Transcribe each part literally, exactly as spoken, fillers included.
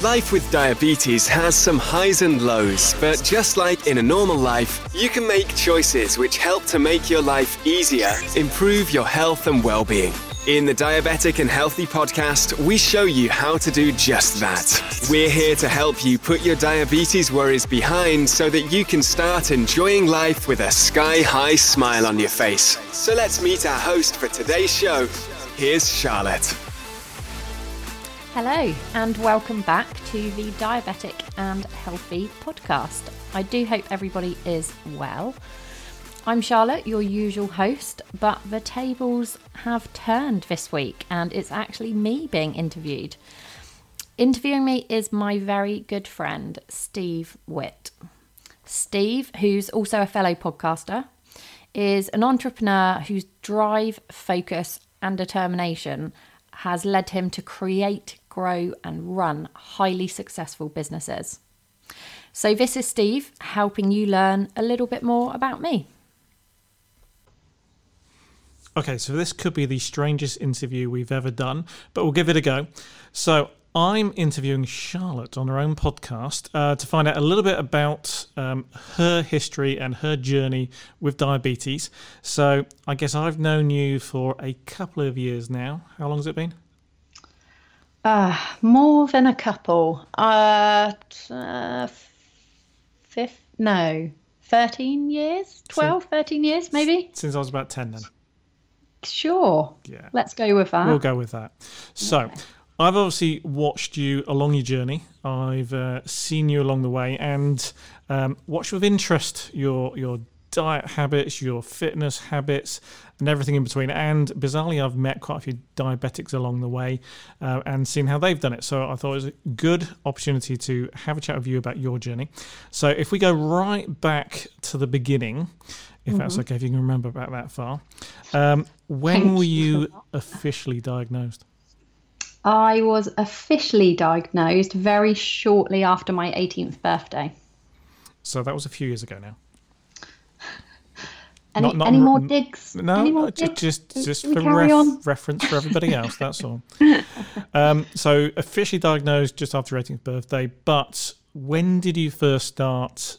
Life with diabetes has some highs and lows, but just like in a normal life, you can make choices which help to make your life easier, improve your health and well-being. In the Diabetic and Healthy podcast, we show you how to do just that. We're here to help you put your diabetes worries behind so that you can start enjoying life with a sky-high smile on your face. So let's meet our host for today's show. Here's Charlotte. Hello, and welcome back to the Diabetic and Healthy podcast. I do hope everybody is well. I'm Charlotte, your usual host, but the tables have turned this week and it's actually me being interviewed. Interviewing me is my very good friend, Steve Witt. Steve, who's also a fellow podcaster, is an entrepreneur whose drive, focus and determination has led him to create, grow and run highly successful businesses. So this is Steve helping you learn a little bit more about me. Okay, so this could be the strangest interview we've ever done, but we'll give it a go. So I'm interviewing Charlotte on her own podcast uh, to find out a little bit about um, her history and her journey with diabetes. So I guess I've known you for a couple of years now. How long has it been? Uh, more than a couple. Uh, uh, fifth, no, thirteen years, twelve, so, thirteen years maybe? Since I was about ten then. Sure. Yeah. Let's go with that. We'll go with that. So, yeah. I've obviously watched you along your journey. I've uh, seen you along the way and um, watched with interest your your diet habits, your fitness habits, and everything in between. And bizarrely, I've met quite a few diabetics along the way uh, and seen how they've done it. So I thought it was a good opportunity to have a chat with you about your journey. So if we go right back to the beginning, if mm-hmm. that's okay, if you can remember about that far. Um, when were you officially diagnosed? I was officially diagnosed very shortly after my eighteenth birthday. So that was a few years ago now. Any, not, not, any more digs? No, any more just, digs? just just just for ref, reference for everybody else. That's all. Um, so officially diagnosed just after your eighteenth birthday. But when did you first start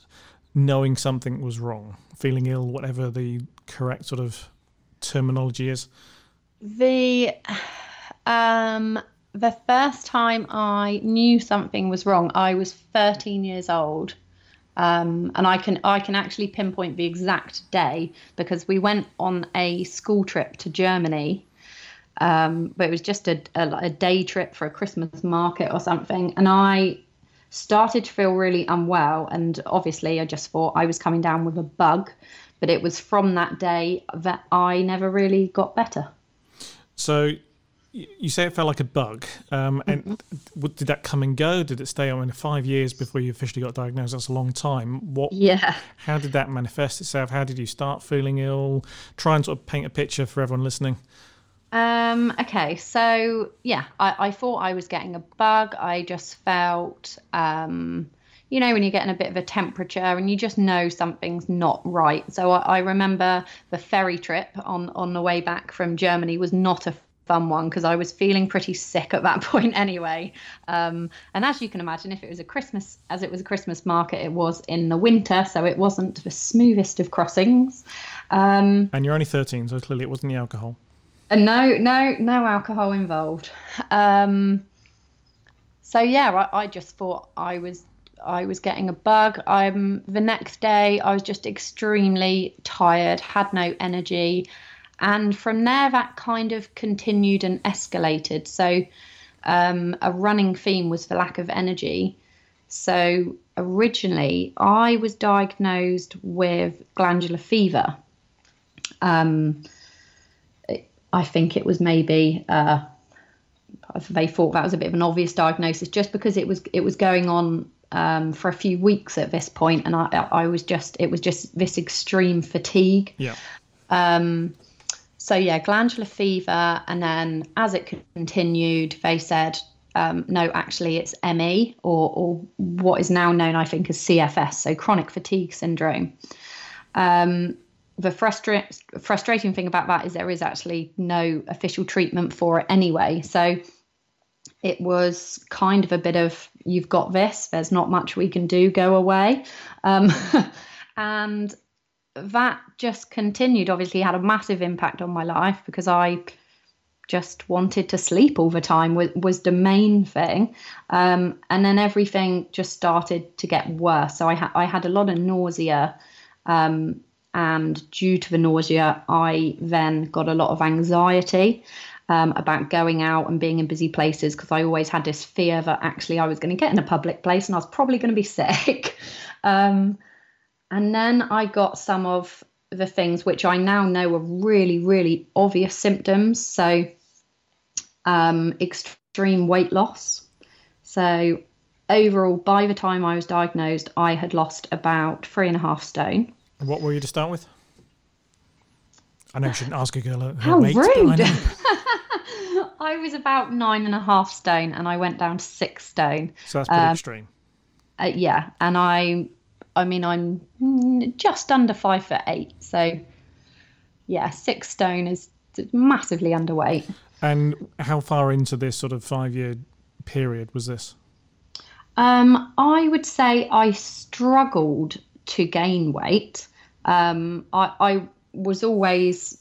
knowing something was wrong, feeling ill, whatever the correct sort of terminology is? The um, the first time I knew something was wrong, I was thirteen years old. Um, and I can I can actually pinpoint the exact day because we went on a school trip to Germany, um, but it was just a, a, a day trip for a Christmas market or something. And I started to feel really unwell. And obviously I just thought I was coming down with a bug, but it was from that day that I never really got better. So you say it felt like a bug. Um, and mm-hmm. did that come and go? Did it stay on? I mean, five years before you officially got diagnosed? That's a long time. What? Yeah. How did that manifest itself? How did you start feeling ill? Try and sort of paint a picture for everyone listening. Um, okay. So, yeah, I, I thought I was getting a bug. I just felt, um, you know, when you're getting a bit of a temperature and you just know something's not right. So I, I remember the ferry trip on, on the way back from Germany was not a fun one because I was feeling pretty sick at that point anyway, um, and as you can imagine, if it was a Christmas as it was a Christmas market, it was in the winter, so it wasn't the smoothest of crossings. Um, and you're only thirteen, so clearly it wasn't the alcohol. And no, no, no alcohol involved. Um, so yeah, I, I just thought I was I was getting a bug. Um, the next day, I was just extremely tired, had no energy. And from there, that kind of continued and escalated. So um, a running theme was the lack of energy. So originally, I was diagnosed with glandular fever. Um, I think it was maybe, uh, they thought that was a bit of an obvious diagnosis just because it was it was going on um, for a few weeks at this point. And I, I was just, it was just this extreme fatigue. Yeah. Um, So, yeah, glandular fever. And then as it continued, they said, um, no, actually, it's M E or, or what is now known, I think, as C F S, so chronic fatigue syndrome. Um, the frustra- frustrating thing about that is there is actually no official treatment for it anyway. So it was kind of a bit of, you've got this, there's not much we can do, go away. Um, and that just continued, obviously had a massive impact on my life because I just wanted to sleep all the time was, was the main thing. Um, and then everything just started to get worse. So I, ha- I had a lot of nausea, um, and due to the nausea, I then got a lot of anxiety Um, about going out and being in busy places, because I always had this fear that actually I was going to get in a public place and I was probably going to be sick. Um, and then I got some of the things which I now know are really, really obvious symptoms. So um, extreme weight loss. So overall, by the time I was diagnosed, I had lost about three and a half stone. And what were you to start with? I know I shouldn't ask a girl her How weight. How rude! I was about nine and a half stone and I went down to six stone. So that's pretty um, extreme. Uh, yeah. And I, I mean, I'm just under five foot eight. So yeah, six stone is massively underweight. And how far into this sort of five year period was this? Um, I would say I struggled to gain weight. Um, I, I was always,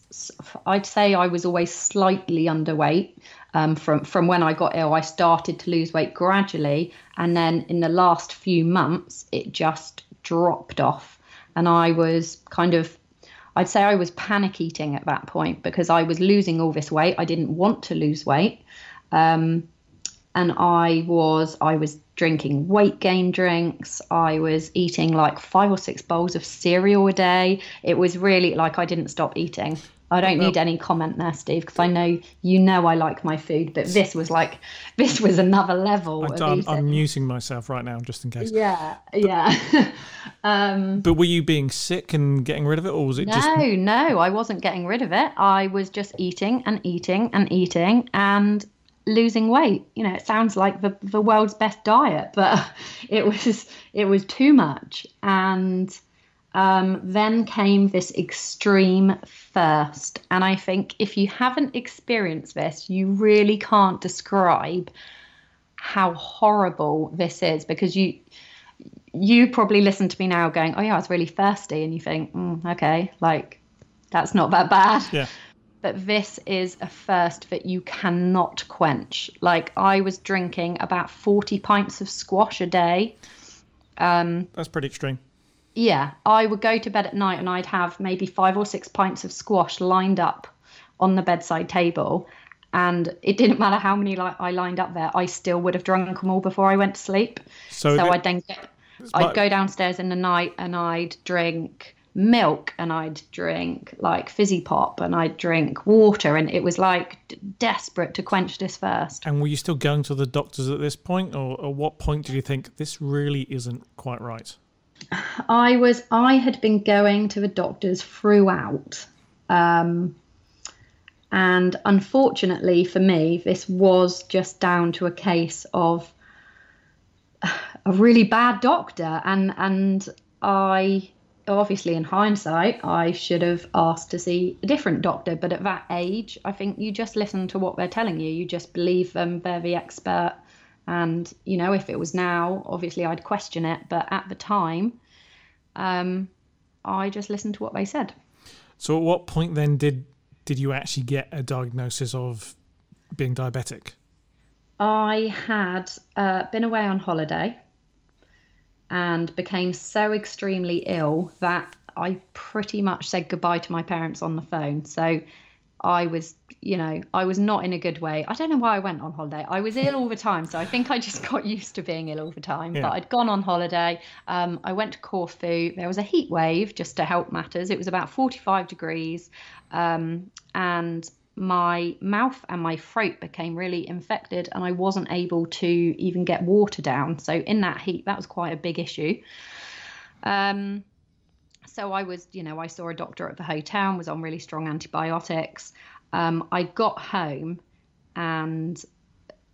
I'd say I was always slightly underweight um, from, from when I got ill. I started to lose weight gradually. And then in the last few months, it just dropped off. And I was kind of, I'd say I was panic eating at that point because I was losing all this weight. I didn't want to lose weight. Um, and I was, I was drinking weight gain drinks. I was eating like five or six bowls of cereal a day. It was really like I didn't stop eating. I don't need any comment there, Steve, because I know you know I like my food, but this was like this was another level. I, of I'm, eating. I'm muting myself right now just in case. Yeah, but, yeah. um, but were you being sick and getting rid of it, or was it no, just? No, no, I wasn't getting rid of it. I was just eating and eating and eating and losing weight. You know, it sounds like the, the world's best diet, but it was it was too much. And um, then came this extreme thirst. And I think if you haven't experienced this, you really can't describe how horrible this is, because you you probably listen to me now going, oh yeah, I was really thirsty, and you think, mm, okay, like that's not that bad. Yeah. But this is a thirst that you cannot quench. Like I was drinking about forty pints of squash a day. Um, That's pretty extreme. Yeah. I would go to bed at night and I'd have maybe five or six pints of squash lined up on the bedside table. And it didn't matter how many li- I lined up there. I still would have drunk them all before I went to sleep. So, so I'd then get, I'd my... go downstairs in the night and I'd drink milk and I'd drink like fizzy pop and I'd drink water, and it was like d- desperate to quench this thirst. And were you still going to the doctors at this point, or at what point did you think this really isn't quite right? I was I had been going to the doctors throughout, um, and unfortunately for me this was just down to a case of a really bad doctor, and and I obviously in hindsight I should have asked to see a different doctor, but at that age I think you just listen to what they're telling you, you just believe them, they're the expert. And you know, if it was now obviously I'd question it, but at the time um I just listened to what they said. So at what point then did did you actually get a diagnosis of being diabetic? I had uh, been away on holiday and became so extremely ill that I pretty much said goodbye to my parents on the phone. So I was, you know, I was not in a good way. I don't know why I went on holiday. I was ill all the time. So I think I just got used to being ill all the time. Yeah. But I'd gone on holiday. Um, I went to Corfu. There was a heat wave just to help matters. It was about forty-five degrees. Um, and my mouth and my throat became really infected, and I wasn't able to even get water down. So in that heat, that was quite a big issue. Um, so I was, you know, I saw a doctor at the hotel and was on really strong antibiotics. Um, I got home and,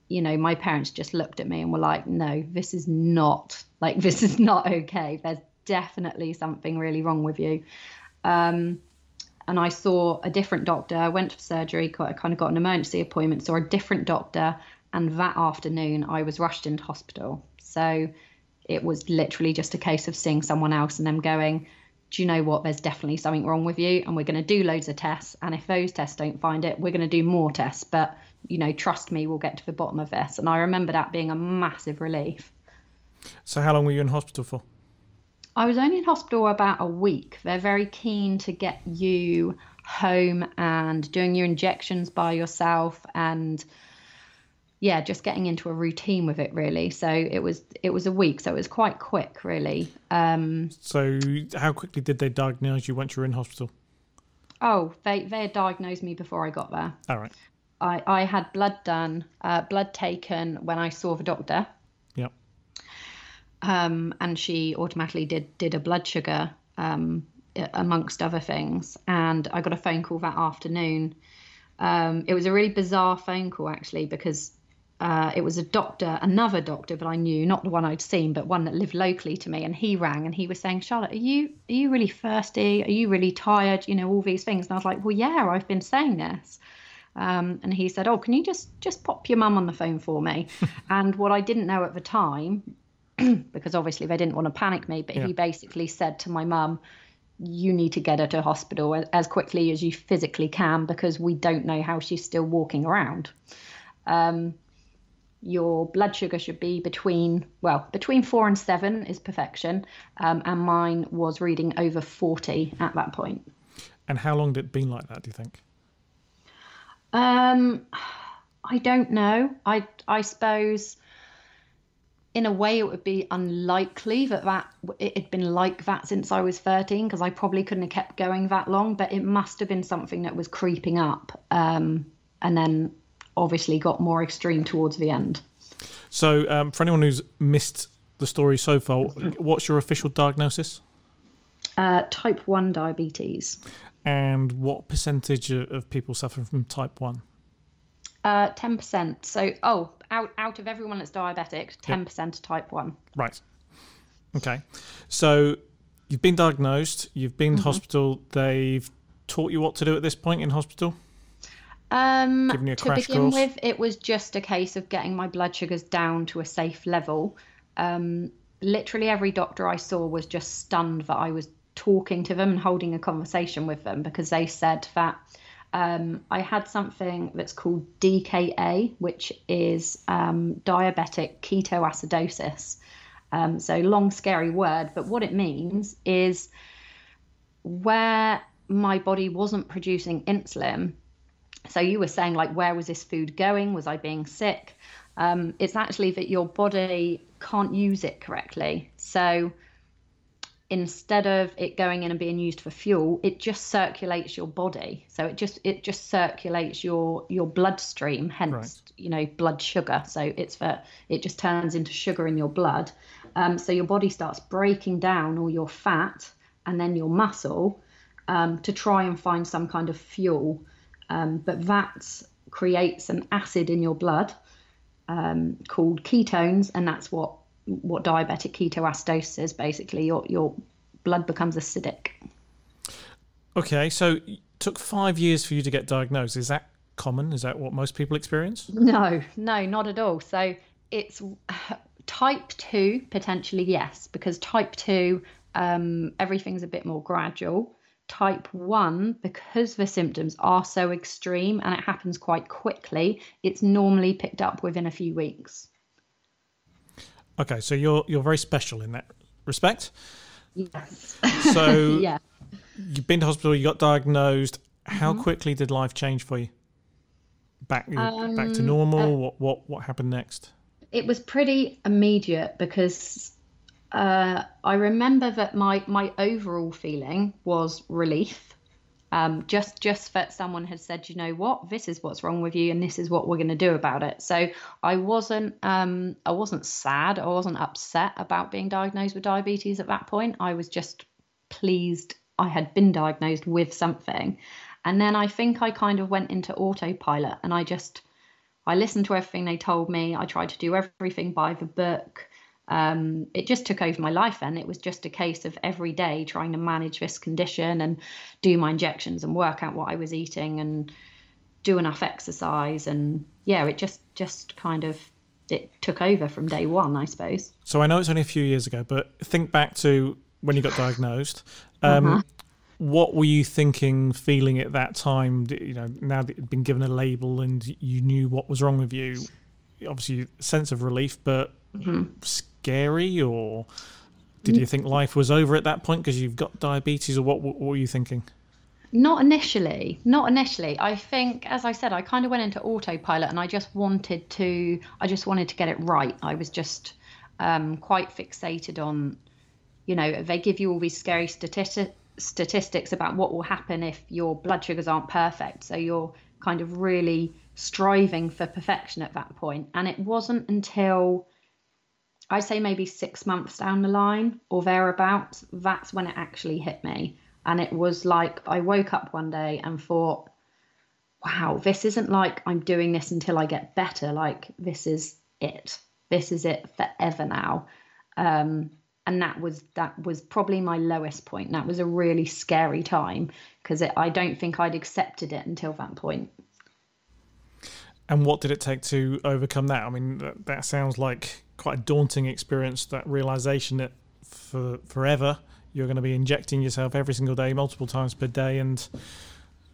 you know, my parents just looked at me and were like, no, this is not like, this is not okay. There's definitely something really wrong with you. Um, And I saw a different doctor, went for surgery, got, kind of got an emergency appointment, saw a different doctor, And that afternoon, I was rushed into hospital. So it was literally just a case of seeing someone else and them going, do you know what, there's definitely something wrong with you, and we're going to do loads of tests, and if those tests don't find it, we're going to do more tests, but, you know, trust me, we'll get to the bottom of this. And I remember that being a massive relief. So how long were you in hospital for? I was only in hospital about a week. They're very keen to get you home and doing your injections by yourself, and yeah, just getting into a routine with it, really. So it was it was a week, so it was quite quick, really. Um, so how quickly did they diagnose you once you were in hospital? Oh, they, they had diagnosed me before I got there. All right. I, I had blood done, uh, blood taken when I saw the doctor. Yep. Um, and she automatically did, did a blood sugar, um, amongst other things. And I got a phone call that afternoon. Um, it was a really bizarre phone call, actually, because... Uh, it was a doctor, another doctor that I knew, not the one I'd seen, but one that lived locally to me. And he rang and he was saying, Charlotte, are you are you really thirsty? Are you really tired? You know, all these things. And I was like, well, yeah, I've been saying this. Um, and he said, oh, can you just just pop your mum on the phone for me? And what I didn't know at the time, because obviously they didn't want to panic me, but yeah. He basically said to my mum, you need to get her to hospital as quickly as you physically can, because we don't know how she's still walking around. Um Your blood sugar should be between, well, between four and seven is perfection. Um, and mine was reading over forty at that point. And how long did it been like that, do you think? Um, I don't know. I, I suppose in a way it would be unlikely that, that it had been like that since I was thirteen, because I probably couldn't have kept going that long. But it must have been something that was creeping up. Um, and then... obviously got more extreme towards the end. So um, for anyone who's missed the story so far, what's your official diagnosis? Uh, type one diabetes. And what percentage of people suffer from type one? Uh, ten percent. So, oh, out, out of everyone that's diabetic, ten percent yep. Are type one. Right. Okay. So you've been diagnosed, you've been mm-hmm. to hospital, they've taught you what to do at this point in hospital? Um, to begin with, it was just a case of getting my blood sugars down to a safe level. Um, literally every doctor I saw was just stunned that I was talking to them and holding a conversation with them, because they said that um, I had something that's called D K A, which is um, diabetic ketoacidosis. Um, so long, scary word, but what it means is where my body wasn't producing insulin. So you were saying, like, where was this food going? Was I being sick? Um, it's actually that your body can't use it correctly. So instead of it going in and being used for fuel, it just circulates your body. So it just it just circulates your your bloodstream, hence, right. You know, blood sugar. So it's that it just turns into sugar in your blood. Um, so your body starts breaking down all your fat and then your muscle um, to try and find some kind of fuel. Um, but that creates an acid in your blood um, called ketones, and that's what, what diabetic ketoacidosis is, basically. Your your blood becomes acidic. Okay, so it took five years for you to get diagnosed. Is that common? Is that what most people experience? No, no, not at all. So it's type two, potentially, yes, because type two, um, everything's a bit more gradual. Type one, because the symptoms are so extreme and it happens quite quickly, it's normally picked up within a few weeks. Okay, so you're you're very special in that respect. Yes. So yeah. You've been to hospital, you got diagnosed. How mm-hmm. quickly did life change for you? Back um, back to normal? Uh, what, what, what happened next? It was pretty immediate, because... Uh, I remember that my, my overall feeling was relief, um, just just that someone had said, you know what, this is what's wrong with you, and this is what we're going to do about it. So I wasn't um, I wasn't sad, I wasn't upset about being diagnosed with diabetes at that point. I was just pleased I had been diagnosed with something. And then I think I kind of went into autopilot, and I just I listened to everything they told me. I tried to do everything by the book. Um, it just took over my life, and it was just a case of every day trying to manage this condition and do my injections and work out what I was eating and do enough exercise, and yeah, it just just kind of it took over from day one, I suppose. So I know it's only a few years ago, but think back to when you got diagnosed. Um, uh-huh. What were you thinking, feeling at that time? You know, now that you'd been given a label and you knew what was wrong with you, obviously a sense of relief, but mm-hmm. scary, or did you think life was over at that point because you've got diabetes, or what, what were you thinking? Not initially, not initially. I think, as I said, I kind of went into autopilot, and I just wanted to, I just wanted to get it right. I was just um, quite fixated on, you know, they give you all these scary statistics, statistics about what will happen if your blood sugars aren't perfect. So you're kind of really striving for perfection at that point. And it wasn't until, I say maybe six months down the line or thereabouts, that's when it actually hit me. And it was like, I woke up one day and thought, wow, this isn't like I'm doing this until I get better. Like, this is it. This is it forever now. Um, and that was that was probably my lowest point. That was a really scary time, because I don't think I'd accepted it until that point. And what did it take to overcome that? I mean, that, that sounds like quite a daunting experience, that realisation that for forever you're going to be injecting yourself every single day, multiple times per day, and,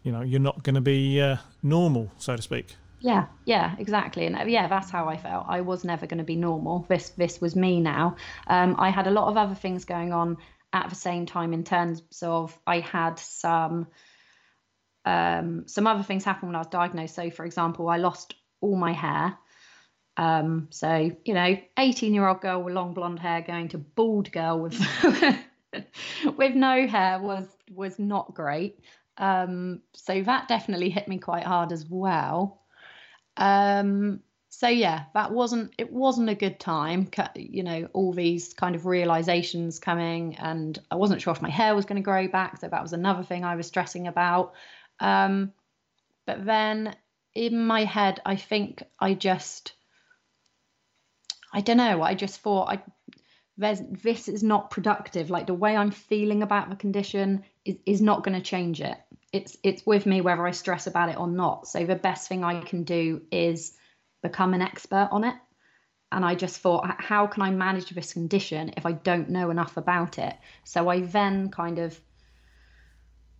you know, you're not going to be uh, normal, so to speak. Yeah, yeah, exactly. And yeah, that's how I felt. I was never going to be normal. This this was me now. Um, I had a lot of other things going on at the same time, in terms of I had some um, some other things happen when I was diagnosed. So, for example, I lost all my hair. Um, so, you know, eighteen-year-old girl with long blonde hair going to bald girl with with no hair was was not great. Um, so that definitely hit me quite hard as well. Um, so yeah, that wasn't, it wasn't a good time, you know, all these kind of realizations coming, and I wasn't sure if my hair was going to grow back. So that was another thing I was stressing about. Um, but then in my head, I think I just, I don't know. I just thought I, there's, this is not productive. Like, the way I'm feeling about the condition is, is not going to change it. It's it's with me whether I stress about it or not. So the best thing I can do is become an expert on it. And I just thought, how can I manage this condition if I don't know enough about it? So I then kind of,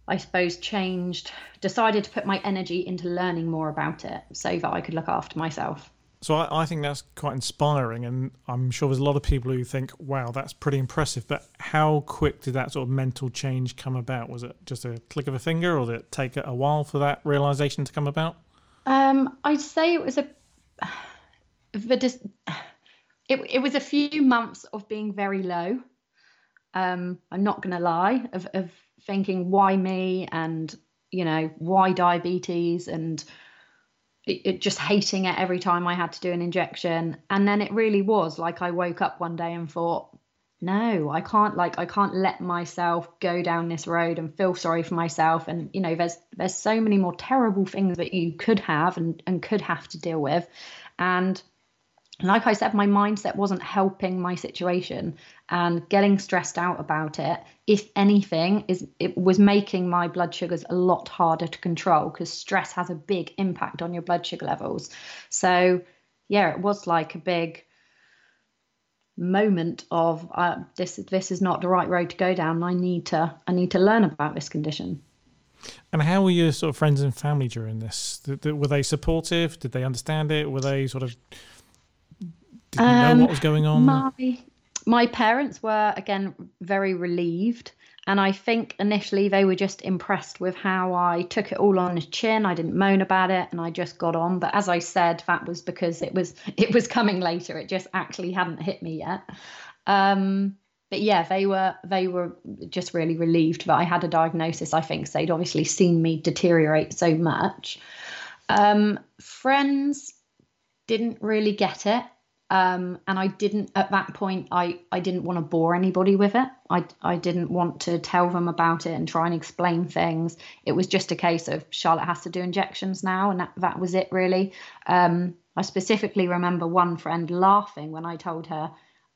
I suppose, changed, decided to put my energy into learning more about it so that I could look after myself. So I, I think that's quite inspiring. And I'm sure there's a lot of people who think, wow, that's pretty impressive. But how quick did that sort of mental change come about? Was it just a click of a finger, or did it take a while for that realization to come about? Um, I'd say it was a, it, it was a few months of being very low. Um, I'm not going to lie, of, of thinking, why me? And, you know, why diabetes? And It, it just hating it every time I had to do an injection. And then it really was like I woke up one day and thought, no, I can't like I can't let myself go down this road and feel sorry for myself. And, you know, there's there's so many more terrible things that you could have and, and could have to deal with. And like I said, my mindset wasn't helping my situation, and getting stressed out about it, if anything, is it was making my blood sugars a lot harder to control, because stress has a big impact on your blood sugar levels. So yeah, it was like a big moment of uh, this this is not the right road to go down. I need to I need to learn about this condition. And how were your sort of friends and family during this? Were they supportive? Did they understand it? Were they sort of Did you know um, what was going on? My, my parents were, again, very relieved. And I think initially they were just impressed with how I took it all on the chin. I didn't moan about it, and I just got on. But as I said, that was because it was it was coming later. It just actually hadn't hit me yet. Um, but yeah, they were they were just really relieved that I had a diagnosis, I think. So they'd obviously seen me deteriorate so much. Um, friends didn't really get it. Um, and I didn't, at that point, I, I didn't want to bore anybody with it. I, I didn't want to tell them about it and try and explain things. It was just a case of Charlotte has to do injections now. And that, that was it, really. Um, I specifically remember one friend laughing when I told her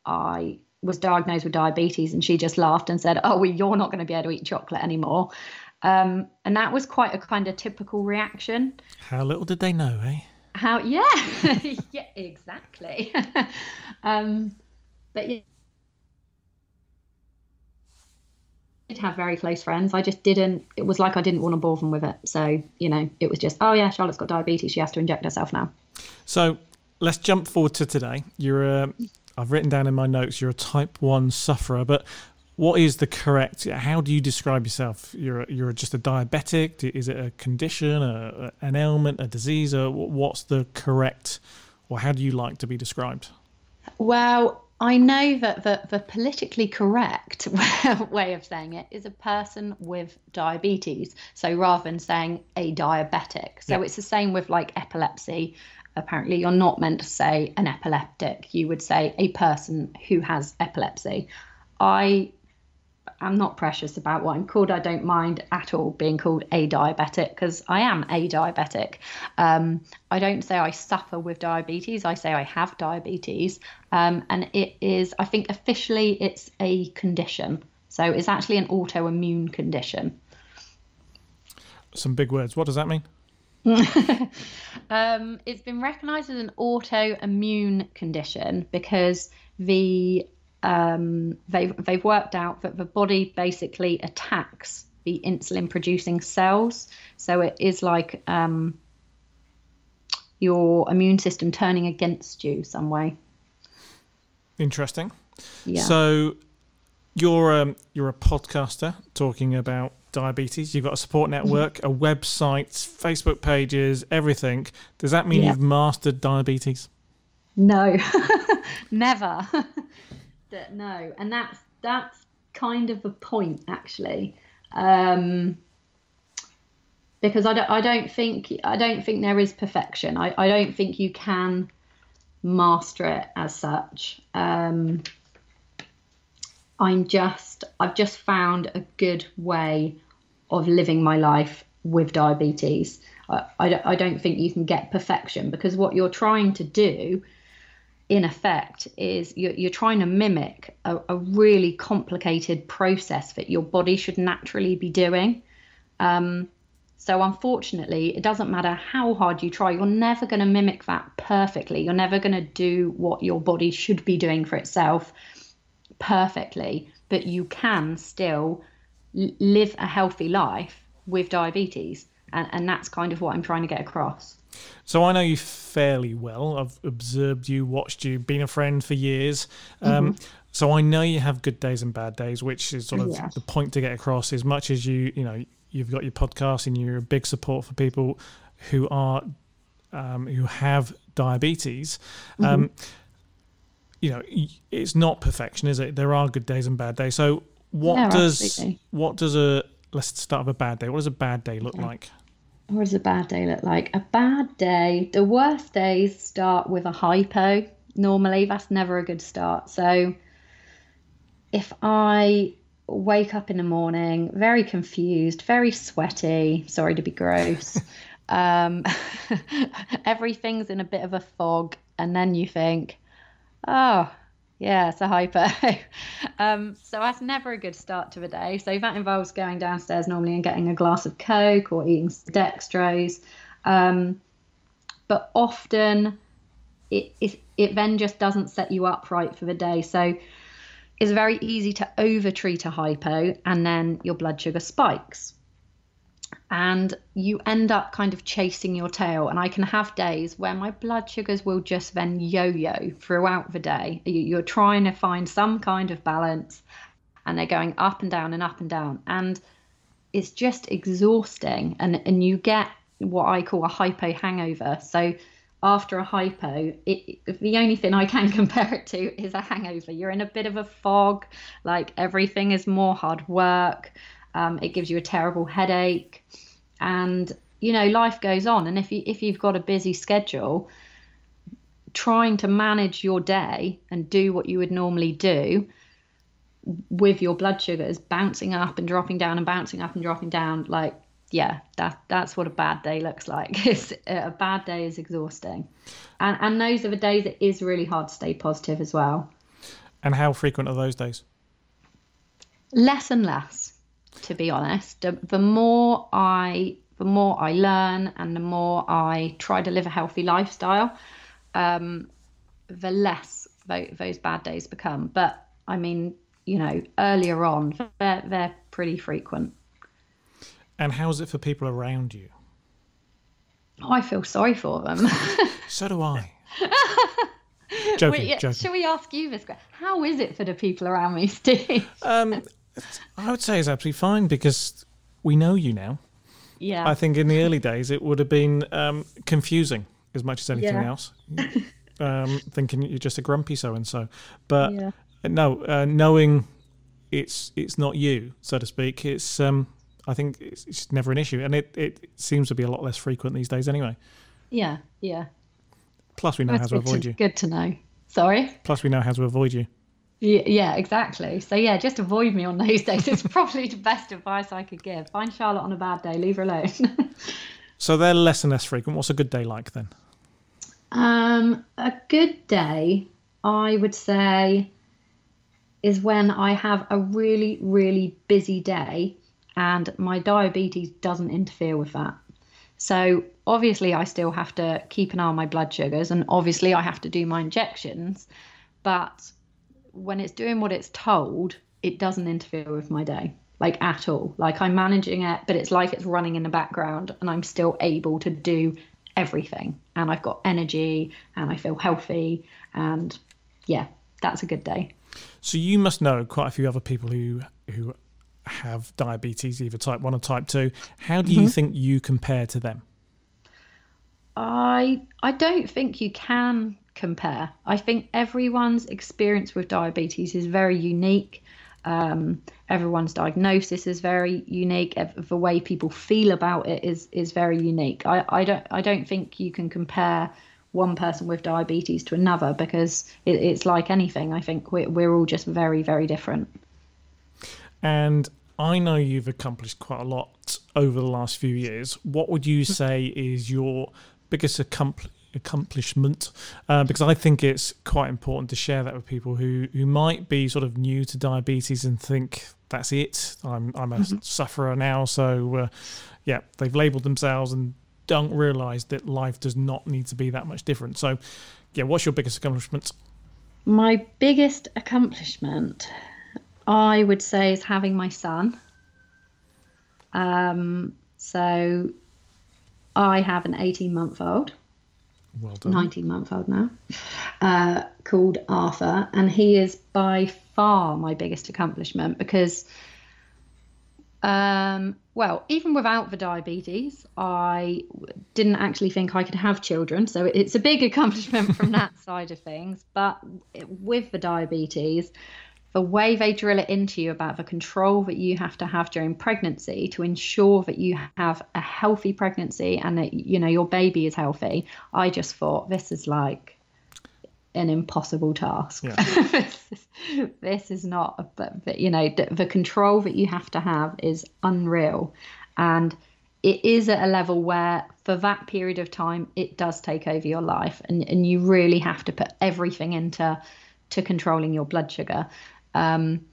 I was diagnosed with diabetes, and she just laughed and said, oh, well, you're not going to be able to eat chocolate anymore. Um, and that was quite a kind of typical reaction. How little did they know, eh? How, yeah, yeah, exactly. um, but yeah, I did have very close friends. I just didn't, it was like I didn't want to bore them with it. So, you know, it was just, oh yeah, Charlotte's got diabetes. She has to inject herself now. So let's jump forward to today. You're a, I've written down in my notes, you're a type one sufferer, but what is the correct, how do you describe yourself? You're a, you're just a diabetic? Is it a condition, a, an ailment, a disease? Or what's the correct, or how do you like to be described? Well, I know that the, the politically correct way of saying it is a person with diabetes. So rather than saying a diabetic. So yeah. It's the same with like epilepsy. Apparently you're not meant to say an epileptic. You would say a person who has epilepsy. I... I'm not precious about what I'm called. I don't mind at all being called a diabetic because I am a diabetic. Um, I don't say I suffer with diabetes. I say I have diabetes. Um, and it is, I think officially it's a condition. So it's actually an autoimmune condition. Some big words. What does that mean? um, it's been recognised as an autoimmune condition because the Um, they've, they've worked out that the body basically attacks the insulin-producing cells. So it is like um, your immune system turning against you some way. Interesting. Yeah. So you're um, you're a podcaster talking about diabetes. You've got a support network, a website, Facebook pages, everything. Does that mean yeah. you've mastered diabetes? No, never. No, and that's that's kind of the point actually, um, because I don't I don't think I don't think there is perfection. I, I don't think you can master it as such. Um, I'm just I've just found a good way of living my life with diabetes. I I, I don't think you can get perfection because what you're trying to do, in effect, is you're, you're trying to mimic a, a really complicated process that your body should naturally be doing. Um, so unfortunately, it doesn't matter how hard you try, you're never going to mimic that perfectly. You're never going to do what your body should be doing for itself perfectly, but you can still l- live a healthy life with diabetes. And, and that's kind of what I'm trying to get across. So I know you fairly well. I've observed you, watched you, been a friend for years. Um, mm-hmm. So I know you have good days and bad days, which is sort of yeah. the point to get across. As much as you, you know, you've got your podcast and you're a big support for people who are um, who have diabetes. Mm-hmm. Um, you know, it's not perfection, is it? There are good days and bad days. So what no, does absolutely. what does a let's start with a bad day. What does a bad day look yeah. like? What does a bad day look like? A bad day, the worst days start with a hypo. Normally, that's never a good start. So if I wake up in the morning, very confused, very sweaty, sorry to be gross, um, everything's in a bit of a fog. And then you think, oh, yeah, it's a hypo. um, so that's never a good start to the day. So that involves going downstairs normally and getting a glass of Coke or eating dextrose. Um, but often it, it it then just doesn't set you up right for the day. So it's very easy to over-treat a hypo and then your blood sugar spikes. And you end up kind of chasing your tail. And I can have days where my blood sugars will just then yo-yo throughout the day. You're trying to find some kind of balance and they're going up and down and up and down. And it's just exhausting. And, and you get what I call a hypo hangover. So after a hypo, it, it, the only thing I can compare it to is a hangover. You're in a bit of a fog, like everything is more hard work. Um, it gives you a terrible headache and, you know, life goes on. And if you, if you've got a busy schedule, trying to manage your day and do what you would normally do with your blood sugars bouncing up and dropping down and bouncing up and dropping down, like, yeah, that that's what a bad day looks like. It's, a bad day is exhausting. And, and those are the days it is really hard to stay positive as well. And how frequent are those days? Less and less. to be honest. The more I the more I learn and the more I try to live a healthy lifestyle, um, the less th- those bad days become. But I mean, you know, earlier on, they're, they're pretty frequent. And how's it for people around you? Oh, I feel sorry for them. So do I. Joking, Wait, joking. Shall we ask you this question? How is it for the people around me, Steve? um, I would say it's absolutely fine because we know you now. Yeah. I think in the early days it would have been um, confusing as much as anything yeah. else. Um, thinking you're just a grumpy so-and-so. But yeah. no, uh, knowing it's it's not you, so to speak, it's um, I think it's, it's never an issue. And it, it seems to be a lot less frequent these days anyway. Yeah, yeah. Plus we know That's how to avoid to, you. Good to know. Sorry? Plus we know how to avoid you. Yeah, yeah, exactly. So yeah, just avoid me on those days. It's probably the best advice I could give. Find Charlotte on a bad day. Leave her alone. So they're less and less frequent. What's a good day like then? Um, a good day, I would say, is when I have a really, really busy day and my diabetes doesn't interfere with that. So obviously I still have to keep an eye on my blood sugars and obviously I have to do my injections, but when it's doing what it's told, it doesn't interfere with my day, like at all. Like I'm managing it, but it's like it's running in the background and I'm still able to do everything and I've got energy and I feel healthy and yeah, that's a good day. So you must know quite a few other people who who have diabetes, either type one or type two. How do you mm-hmm. think you compare to them? I I don't think you can compare. I think everyone's experience with diabetes is very unique. Um, everyone's diagnosis is very unique. The way people feel about it is is very unique. I, I don't I don't think you can compare one person with diabetes to another because it, it's like anything. I think we're we're all just very, very different. And I know you've accomplished quite a lot over the last few years. What would you say is your biggest accompli- accomplishment? Uh, because I think it's quite important to share that with people who, who might be sort of new to diabetes and think, that's it, I'm, I'm a mm-hmm. sufferer now. So, uh, yeah, they've labelled themselves and don't realise that life does not need to be that much different. So, yeah, what's your biggest accomplishment? My biggest accomplishment, I would say, is having my son. Um, so I have an eighteen-month-old, well done. nineteen-month-old now, uh, called Arthur, and he is by far my biggest accomplishment because, um, well, even without the diabetes, I didn't actually think I could have children, so it's a big accomplishment from that side of things. But with the diabetes, the way they drill it into you about the control that you have to have during pregnancy to ensure that you have a healthy pregnancy and that, you know, your baby is healthy, I just thought this is like an impossible task. Yeah. this, is, this is not, but, but you know, the, the control that you have to have is unreal. And it is at a level where for that period of time, it does take over your life and, and you really have to put everything into to controlling your blood sugar. Um,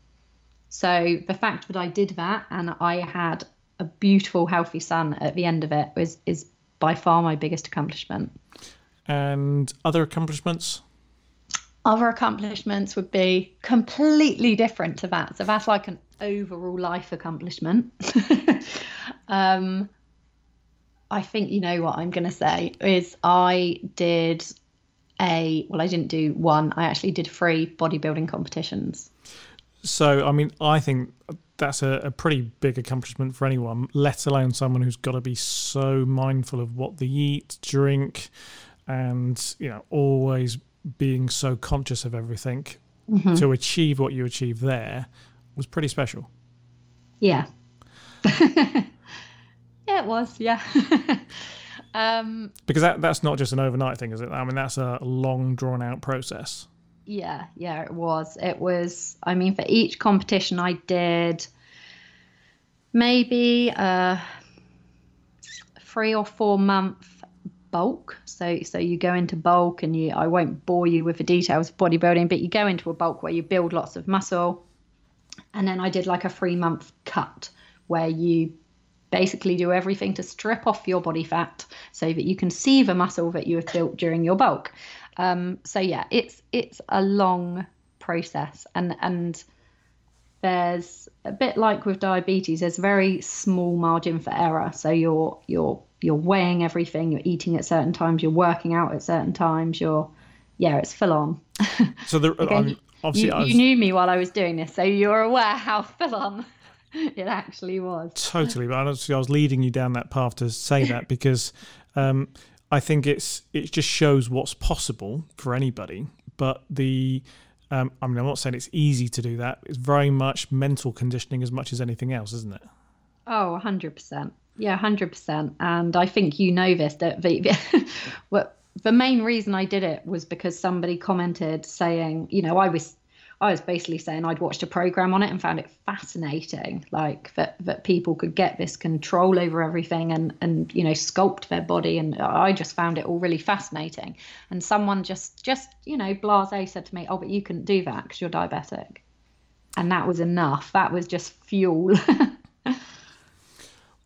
so the fact that I did that and I had a beautiful, healthy son at the end of it is, is by far my biggest accomplishment. And other accomplishments? Other accomplishments would be completely different to that. So that's like an overall life accomplishment. um, I think you know what I'm going to say is I did... A, well, I didn't do one. I actually did three bodybuilding competitions. So, I mean, I think that's a, a pretty big accomplishment for anyone, let alone someone who's got to be so mindful of what they eat, drink, and, you know, always being so conscious of everything. Mm-hmm. To achieve what you achieved there was pretty special. Yeah. Yeah, it was. Yeah. Um, because that that's not just an overnight thing, is it? I mean, that's a long, drawn-out process. Yeah, yeah, it was. It was, I mean, for each competition I did maybe a three- or four-month bulk. So so you go into bulk, and you I won't bore you with the details of bodybuilding, but you go into a bulk where you build lots of muscle. And then I did like a three-month cut, where you basically do everything to strip off your body fat so that you can sieve a muscle that you have built during your bulk. Um, so yeah, it's it's a long process, and and there's a bit like with diabetes, there's very small margin for error. So you're you're you're weighing everything, you're eating at certain times, you're working out at certain times, you're yeah, it's full on. So there, Again, I'm, obviously you, I was... you knew me while I was doing this, so you're aware how full on it actually was. Totally, but obviously I was leading you down that path to say that because um, I think it's it just shows what's possible for anybody. But the um, I mean, I'm not saying it's easy to do that. It's very much mental conditioning as much as anything else, isn't it? Oh, one hundred percent. Yeah, one hundred percent. And I think you know this, that the, what, the main reason I did it was because somebody commented saying, you know, I was I was basically saying I'd watched a program on it and found it fascinating, like that, that people could get this control over everything and, and, you know, sculpt their body. And I just found it all really fascinating. And someone just, just, you know, blasé said to me, oh, but you couldn't do that because you're diabetic. And that was enough. That was just fuel.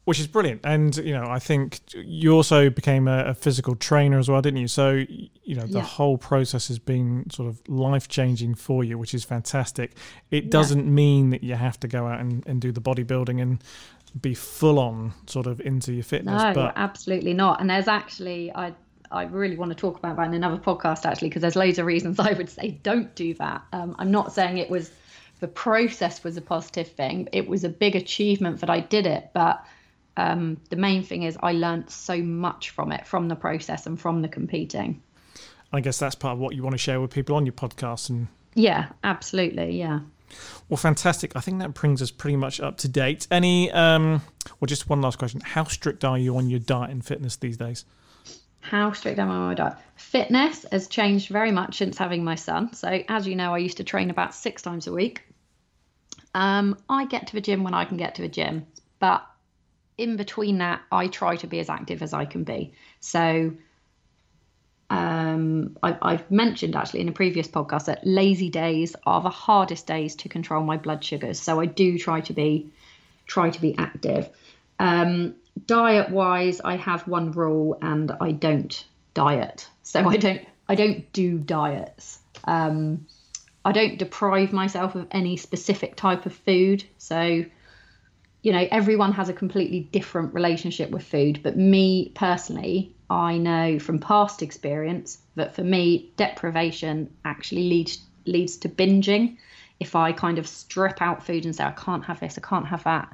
Which is brilliant. And, you know, I think you also became a, a physical trainer as well, didn't you? So, you know, the yeah. whole process has been sort of life-changing for you, which is fantastic. It yeah. doesn't mean that you have to go out and, and do the bodybuilding and be full-on sort of into your fitness. No, but... absolutely not. And there's actually, I I really want to talk about that in another podcast, actually, because there's loads of reasons I would say don't do that. Um, I'm not saying it was, the process was a positive thing. It was a big achievement that I did it, but... Um, the main thing is I learned so much from it, from the process and from the competing. I guess that's part of what you want to share with people on your podcast. And yeah, absolutely. Yeah. Well, fantastic. I think that brings us pretty much up to date. Any, um, well, just one last question. How strict are you on your diet and fitness these days? How strict am I on my diet? Fitness has changed very much since having my son. So as you know, I used to train about six times a week. Um, I get to the gym when I can get to the gym, but in between that, I try to be as active as I can be. So um, I, I've mentioned actually in a previous podcast that lazy days are the hardest days to control my blood sugars. So I do try to be try to be active. Um, diet wise, I have one rule, and I don't diet. So I don't I don't do diets. Um, I don't deprive myself of any specific type of food. So, you know, everyone has a completely different relationship with food, but me personally, I know from past experience that for me, deprivation actually leads leads to binging. If I kind of strip out food and say, I can't have this, I can't have that,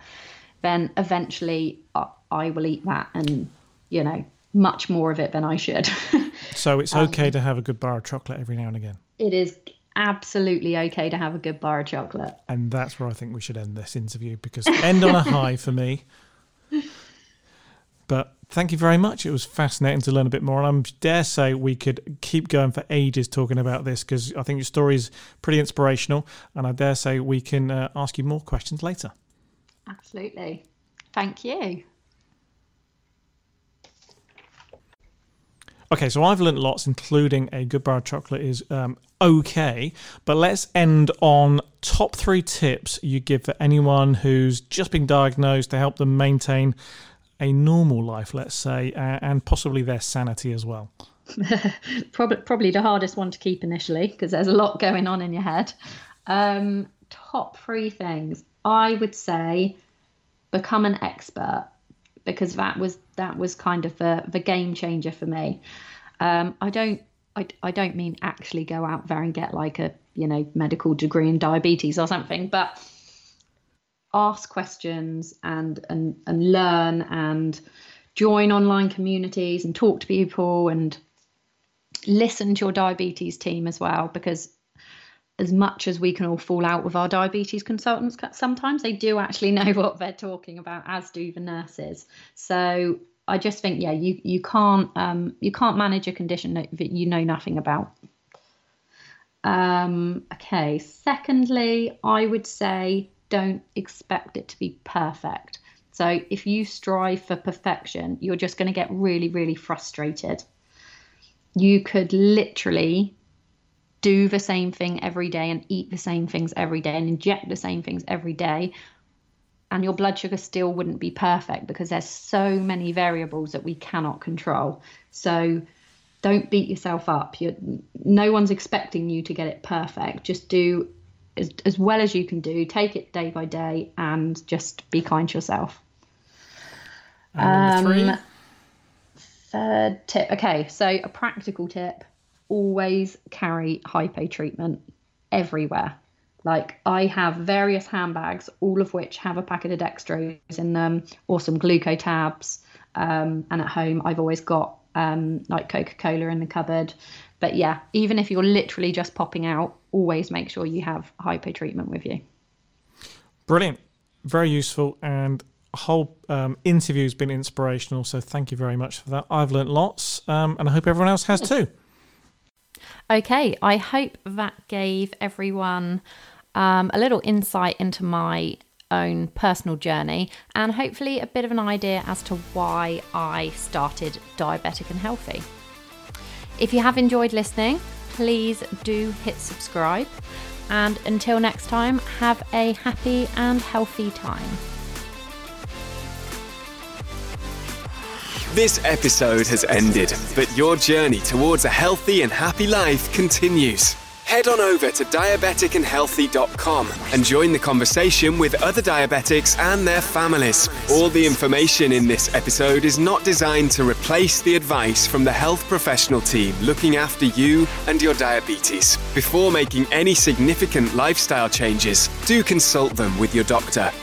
then eventually I, I will eat that and, you know, much more of it than I should. So it's okay um, to have a good bar of chocolate every now and again. It is absolutely okay to have a good bar of chocolate. And that's where I think we should end this interview, because end on a high for me. But thank you very much. It was fascinating to learn a bit more. And I dare say we could keep going for ages talking about this, because I think your story is pretty inspirational. And I dare say we can uh, ask you more questions later. Absolutely. Thank you. Okay, so I've learnt lots, including a good bar of chocolate is um, okay, but let's end on top three tips you give for anyone who's just been diagnosed to help them maintain a normal life, let's say, uh, and possibly their sanity as well. probably, probably the hardest one to keep initially, because there's a lot going on in your head. Um, top three things. I would say become an expert, because that was that was kind of the, the game changer for me. Um, I don't I, I don't mean actually go out there and get like a, you know, medical degree in diabetes or something, but ask questions and and and learn and join online communities and talk to people and listen to your diabetes team as well, because as much as we can all fall out with our diabetes consultants, sometimes they do actually know what they're talking about, as do the nurses. So I just think, yeah, you you can't um, you can't manage a condition that you know nothing about. Um, okay. Secondly, I would say don't expect it to be perfect. So if you strive for perfection, you're just going to get really, really frustrated. You could literally do the same thing every day and eat the same things every day and inject the same things every day and your blood sugar still wouldn't be perfect because there's so many variables that we cannot control. So don't beat yourself up. You're, no one's expecting you to get it perfect. Just do as, as well as you can do. Take it day by day and just be kind to yourself. Um, three. Third tip. Okay, so a practical tip. Always carry hypo treatment everywhere. Like, I have various handbags, all of which have a packet of dextrose in them or some glucotabs. Um, and at home, I've always got um, like Coca-Cola in the cupboard. But yeah, even if you're literally just popping out, always make sure you have hypo treatment with you. Brilliant. Very useful. And a whole um, interview has been inspirational. So thank you very much for that. I've learnt lots, um, and I hope everyone else has too. Okay, I hope that gave everyone um, a little insight into my own personal journey and hopefully a bit of an idea as to why I started Diabetic and Healthy. If you have enjoyed listening, please do hit subscribe. And until next time, have a happy and healthy time. This episode has ended, but your journey towards a healthy and happy life continues. Head on over to diabetic and healthy dot com and join the conversation with other diabetics and their families. All the information in this episode is not designed to replace the advice from the health professional team looking after you and your diabetes. Before making any significant lifestyle changes, do consult them with your doctor.